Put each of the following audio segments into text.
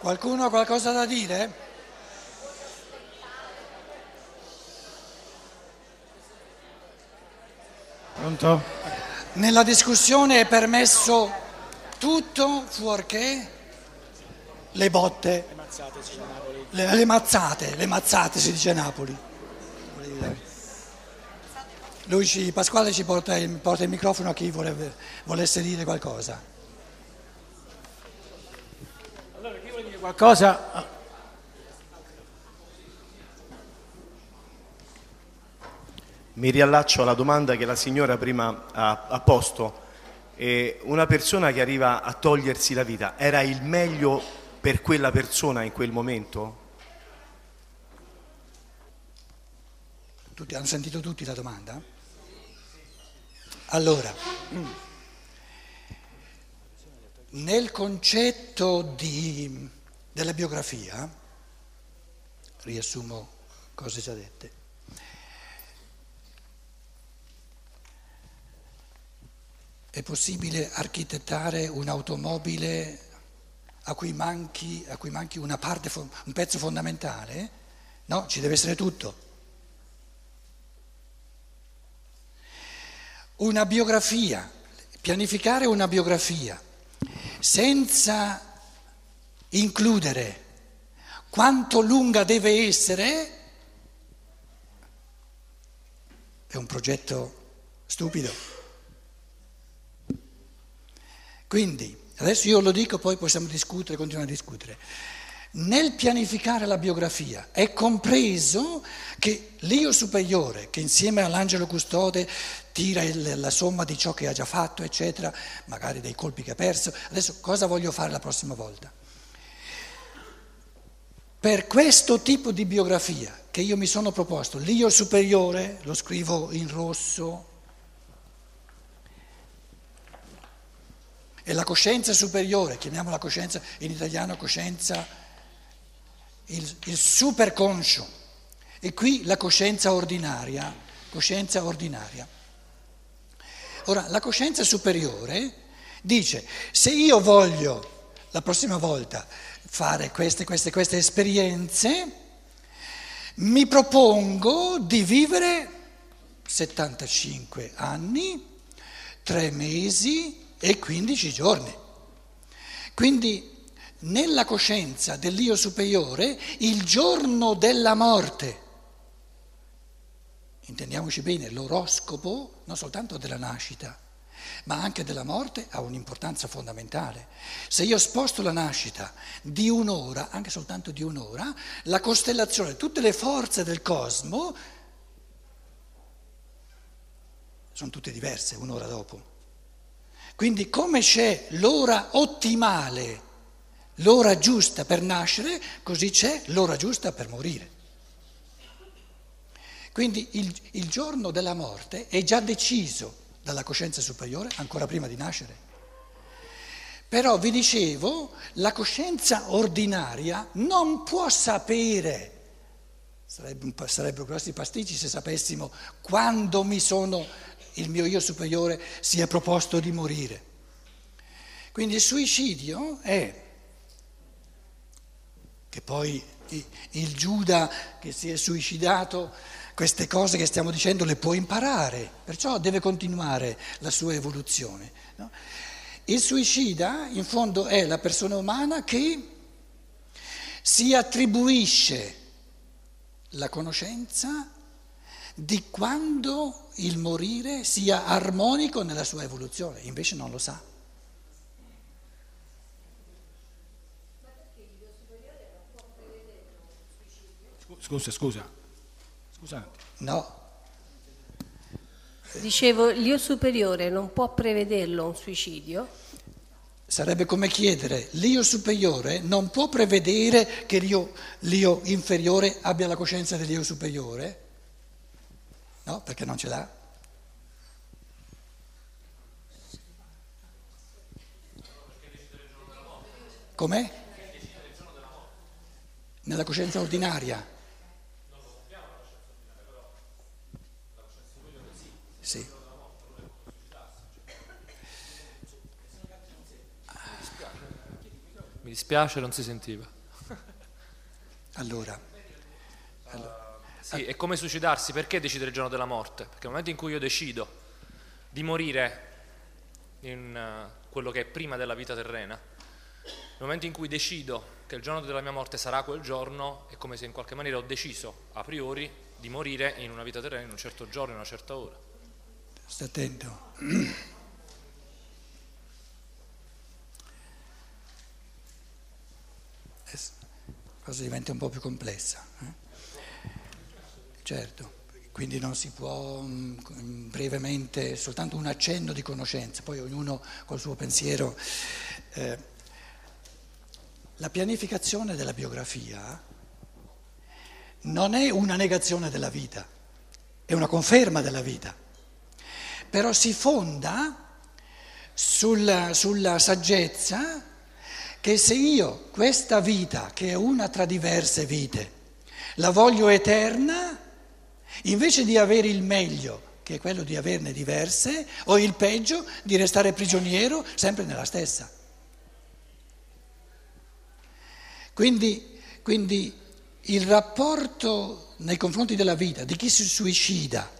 Qualcuno ha qualcosa da dire? Pronto? Nella discussione è permesso tutto fuorché le botte, le mazzate si dice a Napoli. Lui Pasquale ci porta il microfono a chi volesse dire qualcosa. Allora, chi vuole dire qualcosa? Mi riallaccio alla domanda che la signora prima ha posto. Una persona che arriva a togliersi la vita, era il meglio per quella persona in quel momento? Tutti, hanno sentito tutti la domanda? Allora, nel concetto della biografia, riassumo cose già dette, è possibile architettare un'automobile a cui manchi una parte, un pezzo fondamentale? No, ci deve essere tutto. Una biografia, pianificare una biografia senza includere quanto lunga deve essere è un progetto stupido. Quindi, adesso io lo dico, poi possiamo discutere, continuare a discutere. Nel pianificare la biografia è compreso che l'io superiore, che insieme all'angelo custode tira la somma di ciò che ha già fatto, eccetera, magari dei colpi che ha perso, adesso cosa voglio fare la prossima volta? Per questo tipo di biografia che io mi sono proposto, l'io superiore, lo scrivo in rosso, e la coscienza superiore, chiamiamola coscienza, in italiano coscienza, il superconscio, e qui la coscienza ordinaria. Ora, la coscienza superiore dice, se io voglio la prossima volta fare queste esperienze, mi propongo di vivere 75 anni, 3 mesi e 15 giorni. Quindi, nella coscienza dell'io superiore, il giorno della morte, intendiamoci bene, l'oroscopo non soltanto della nascita, ma anche della morte ha un'importanza fondamentale. Se io sposto la nascita di un'ora, anche soltanto di un'ora, la costellazione, tutte le forze del cosmo sono tutte diverse un'ora dopo. Quindi come c'è l'ora ottimale, l'ora giusta per nascere, così c'è l'ora giusta per morire. Quindi il giorno della morte è già deciso dalla coscienza superiore ancora prima di nascere. Però vi dicevo, la coscienza ordinaria non può sapere, sarebbero grossi pasticci se sapessimo quando il mio io superiore si è proposto di morire. Quindi il suicidio è, che poi il Giuda che si è suicidato, queste cose che stiamo dicendo le può imparare, perciò deve continuare la sua evoluzione. No? Il suicida in fondo è la persona umana che si attribuisce la conoscenza di quando il morire sia armonico nella sua evoluzione, invece non lo sa. Scusate. No. Dicevo, l'io superiore non può prevederlo un suicidio? Sarebbe come chiedere, l'io superiore non può prevedere che l'io inferiore abbia la coscienza dell'io superiore? No, perché non ce l'ha. Com'è? Nella coscienza ordinaria. Sì. Mi dispiace, non si sentiva. Allora, è come suicidarsi. Perché decidere il giorno della morte? Perché nel momento in cui io decido di morire in quello che è prima della vita terrena, nel momento in cui decido che il giorno della mia morte sarà quel giorno, è come se in qualche maniera ho deciso a priori di morire in una vita terrena, in un certo giorno, in una certa ora. Sta attento. Cosa diventa un po' più complessa, certo, quindi non si può brevemente, soltanto un accenno di conoscenza, poi ognuno col suo pensiero. La pianificazione della biografia non è una negazione della vita, è una conferma della vita, però si fonda sulla saggezza che se io questa vita, che è una tra diverse vite, la voglio eterna, invece di avere il meglio, che è quello di averne diverse, o il peggio di restare prigioniero sempre nella stessa. Quindi il rapporto nei confronti della vita, di chi si suicida,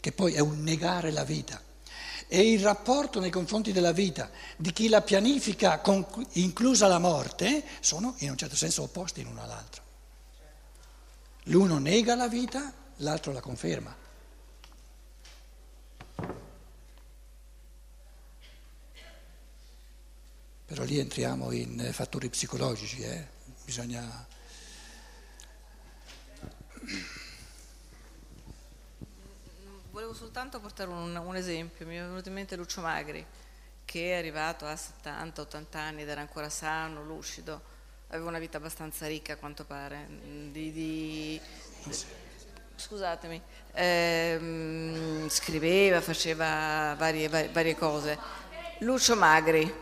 che poi è un negare la vita, e il rapporto nei confronti della vita di chi la pianifica, inclusa la morte, sono in un certo senso opposti l'uno all'altro. L'uno nega la vita, l'altro la conferma. Però lì entriamo in fattori psicologici, bisogna... Volevo soltanto portare un esempio, mi è venuto in mente Lucio Magri, che è arrivato a 70-80 anni ed era ancora sano, lucido, aveva una vita abbastanza ricca a quanto pare, scusatemi, scriveva, faceva varie cose. Lucio Magri.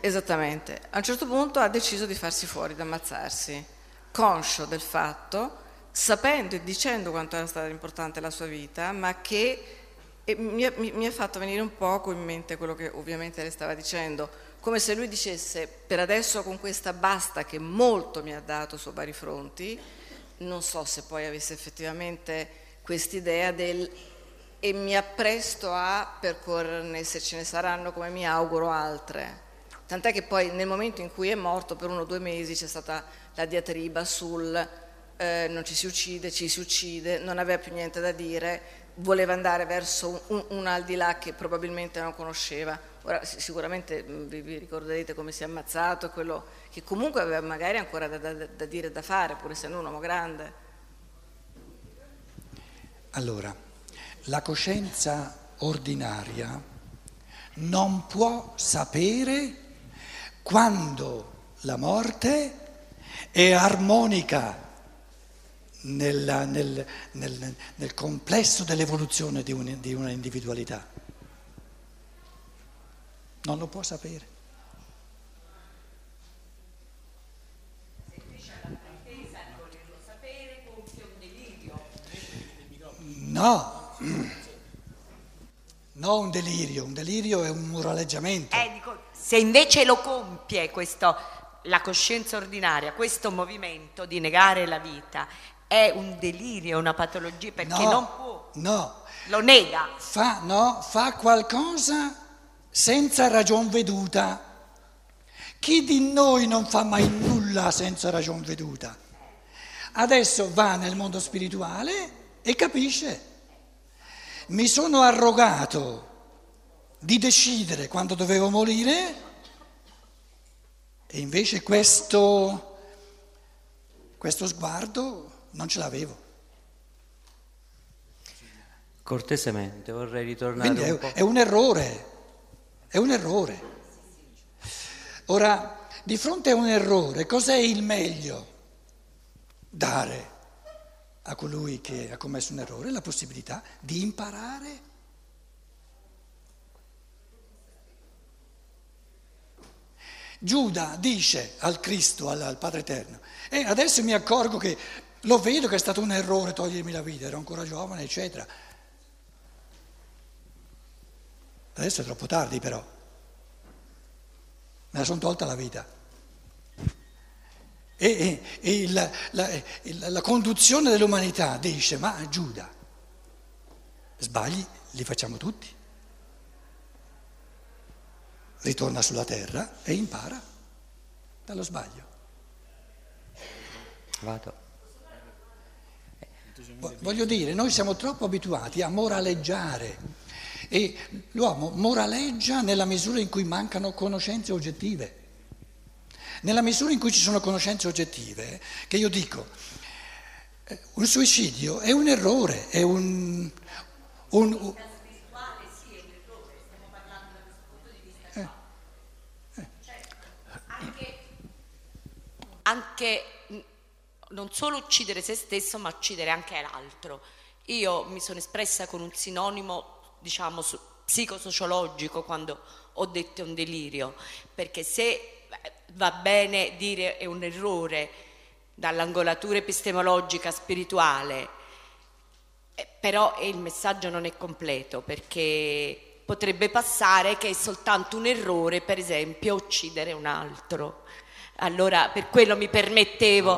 Esattamente, a un certo punto ha deciso di farsi fuori, di ammazzarsi, conscio del fatto, sapendo e dicendo quanto era stata importante la sua vita, ma che mi ha fatto venire un poco in mente quello che ovviamente le stava dicendo, come se lui dicesse: per adesso con questa basta, che molto mi ha dato su vari fronti. Non so se poi avesse effettivamente quest'idea del e mi appresto a percorrerne, se ce ne saranno, come mi auguro, altre. Tant'è che poi nel momento in cui è morto, per 1 o 2 mesi c'è stata la diatriba sul non ci si uccide, ci si uccide, non aveva più niente da dire, voleva andare verso un al di là che probabilmente non conosceva. Ora sicuramente vi ricorderete come si è ammazzato, quello che comunque aveva magari ancora da dire e da fare, pur essendo un uomo grande. Allora, la coscienza ordinaria non può sapere quando la morte è armonica nel complesso dell'evoluzione di una individualità. Non lo può sapere. Se invece alla pretesa di volerlo sapere compie un delirio. No, non un delirio è un moraleggiamento. Se invece lo compie la coscienza ordinaria, questo movimento di negare la vita, è un delirio, una patologia, perché no, non può, no, lo nega. Fa qualcosa senza ragion veduta. Chi di noi non fa mai nulla senza ragion veduta? Adesso va nel mondo spirituale e capisce. Mi sono arrogato di decidere quando dovevo morire e invece questo sguardo non ce l'avevo. Cortesemente vorrei ritornare un po'. È un errore. Ora, di fronte a un errore, cos'è il meglio? Dare a colui che ha commesso un errore la possibilità di imparare. Giuda dice al Cristo, al Padre Eterno: e adesso mi accorgo che lo vedo che è stato un errore togliermi la vita, ero ancora giovane, eccetera. Adesso è troppo tardi, però. me la sono tolta la vita. E la conduzione dell'umanità dice, ma Giuda, sbagli li facciamo tutti, ritorna sulla terra e impara dallo sbaglio. Vado. Voglio dire, noi siamo troppo abituati a moraleggiare e l'uomo moraleggia nella misura in cui mancano conoscenze oggettive. Nella misura in cui ci sono conoscenze oggettive, che io dico, un suicidio è un errore, è un spirituale sì, è un errore, stiamo parlando da questo punto di vista. Anche non solo uccidere se stesso, ma uccidere anche l'altro. Io mi sono espressa con un sinonimo, diciamo, psicosociologico quando ho detto un delirio, perché se va bene dire è un errore dall'angolatura epistemologica spirituale, però il messaggio non è completo, perché potrebbe passare che è soltanto un errore, per esempio, uccidere un altro. Allora per quello mi permettevo,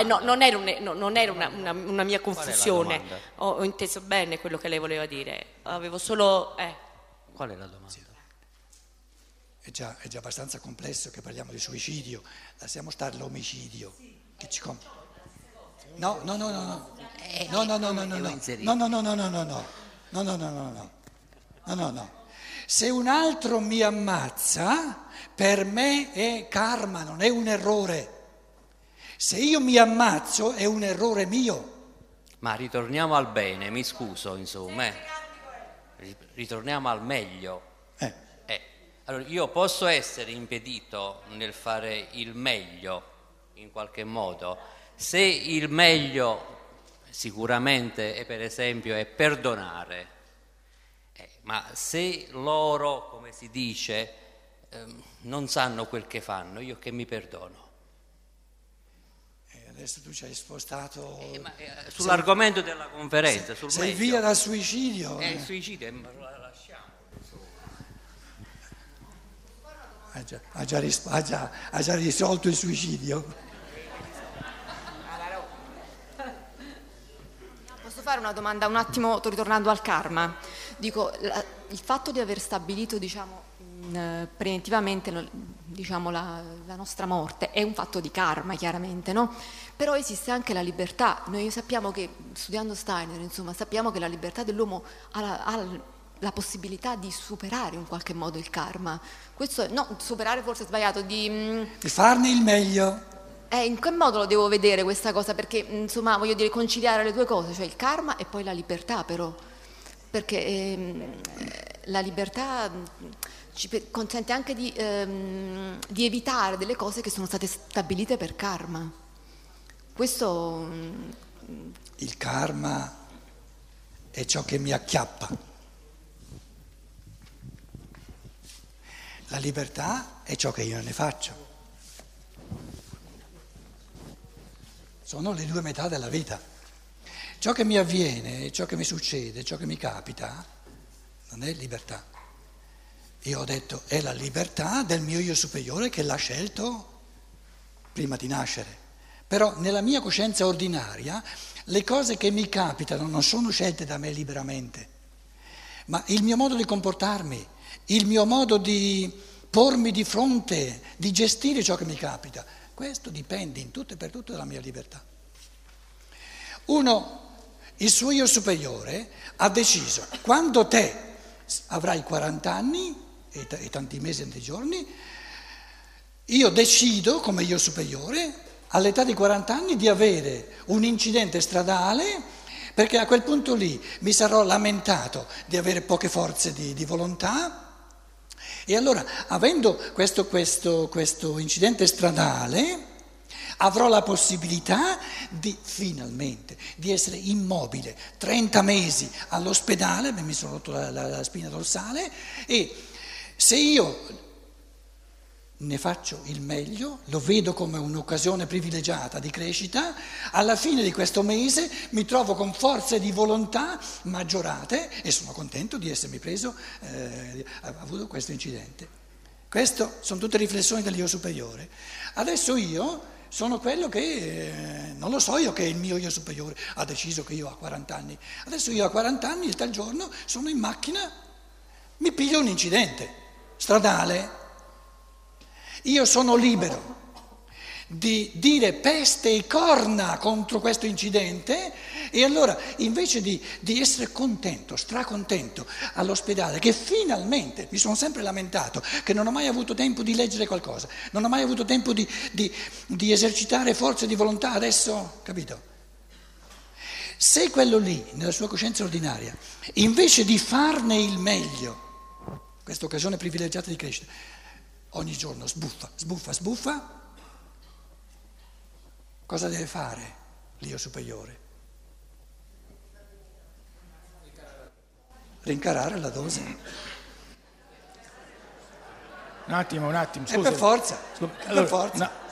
non era una mia confusione, ho inteso bene quello che lei voleva dire, avevo solo... Qual è la domanda? Sì. È già abbastanza complesso che parliamo di suicidio, lasciamo stare l'omicidio, sì, che ci No. Se un altro mi ammazza, per me è karma, non è un errore. Se io mi ammazzo è un errore mio. Ma ritorniamo al bene, mi scuso, insomma. Ritorniamo al meglio. Allora, io posso essere impedito nel fare il meglio, in qualche modo. Se il meglio sicuramente, per esempio, è perdonare. Ma se loro, come si dice, non sanno quel che fanno, io che mi perdono. E adesso tu ci hai spostato... sull'argomento della conferenza, sul meglio. Sei via dal suicidio. Il suicidio, ma lo lasciamo. Ha già risolto il suicidio. Posso fare una domanda un attimo, ritornando al karma? Dico, il fatto di aver stabilito, diciamo, preventivamente, diciamo, la nostra morte è un fatto di karma, chiaramente, no? Però esiste anche la libertà. Noi sappiamo che, studiando Steiner, insomma, sappiamo che la libertà dell'uomo ha la possibilità di superare in qualche modo il karma. Questo, no, superare forse è sbagliato, di farne il meglio. In che modo lo devo vedere questa cosa? Perché, insomma, voglio dire, conciliare le due cose, cioè il karma e poi la libertà, però. Perché la libertà ci consente anche di evitare delle cose che sono state stabilite per karma. Questo... Il karma è ciò che mi acchiappa. La libertà è ciò che io ne faccio. Sono le due metà della vita. Ciò che mi avviene, ciò che mi succede, ciò che mi capita, non è libertà. Io ho detto, è la libertà del mio io superiore che l'ha scelto prima di nascere. Però nella mia coscienza ordinaria le cose che mi capitano non sono scelte da me liberamente, ma il mio modo di comportarmi, il mio modo di pormi di fronte, di gestire ciò che mi capita, questo dipende in tutto e per tutto dalla mia libertà. Uno, il suo io superiore ha deciso, quando te avrai 40 anni e tanti mesi e tanti giorni, io decido come io superiore all'età di 40 anni di avere un incidente stradale, perché a quel punto lì mi sarò lamentato di avere poche forze di volontà, e allora avendo questo incidente stradale avrò la possibilità di, finalmente, di essere immobile 30 mesi all'ospedale, mi sono rotto la spina dorsale, e se io ne faccio il meglio, lo vedo come un'occasione privilegiata di crescita, alla fine di questo mese mi trovo con forze di volontà maggiorate e sono contento di essermi avuto questo incidente. Queste sono tutte riflessioni dell'io superiore. Adesso io sono quello che, non lo so io che il mio io superiore ha deciso che io a 40 anni. Adesso io a 40 anni, tal giorno, sono in macchina, mi piglio un incidente stradale. Io sono libero di dire peste e corna contro questo incidente, e allora invece di essere contento, stracontento all'ospedale, che finalmente, mi sono sempre lamentato che non ho mai avuto tempo di leggere qualcosa, non ho mai avuto tempo di esercitare forze di volontà, adesso, capito? Se quello lì, nella sua coscienza ordinaria, invece di farne il meglio, questa occasione privilegiata di crescita, ogni giorno sbuffa, cosa deve fare l'io superiore? Rincarare la dose. Un attimo, scusa. È per forza. Allora, per forza. No.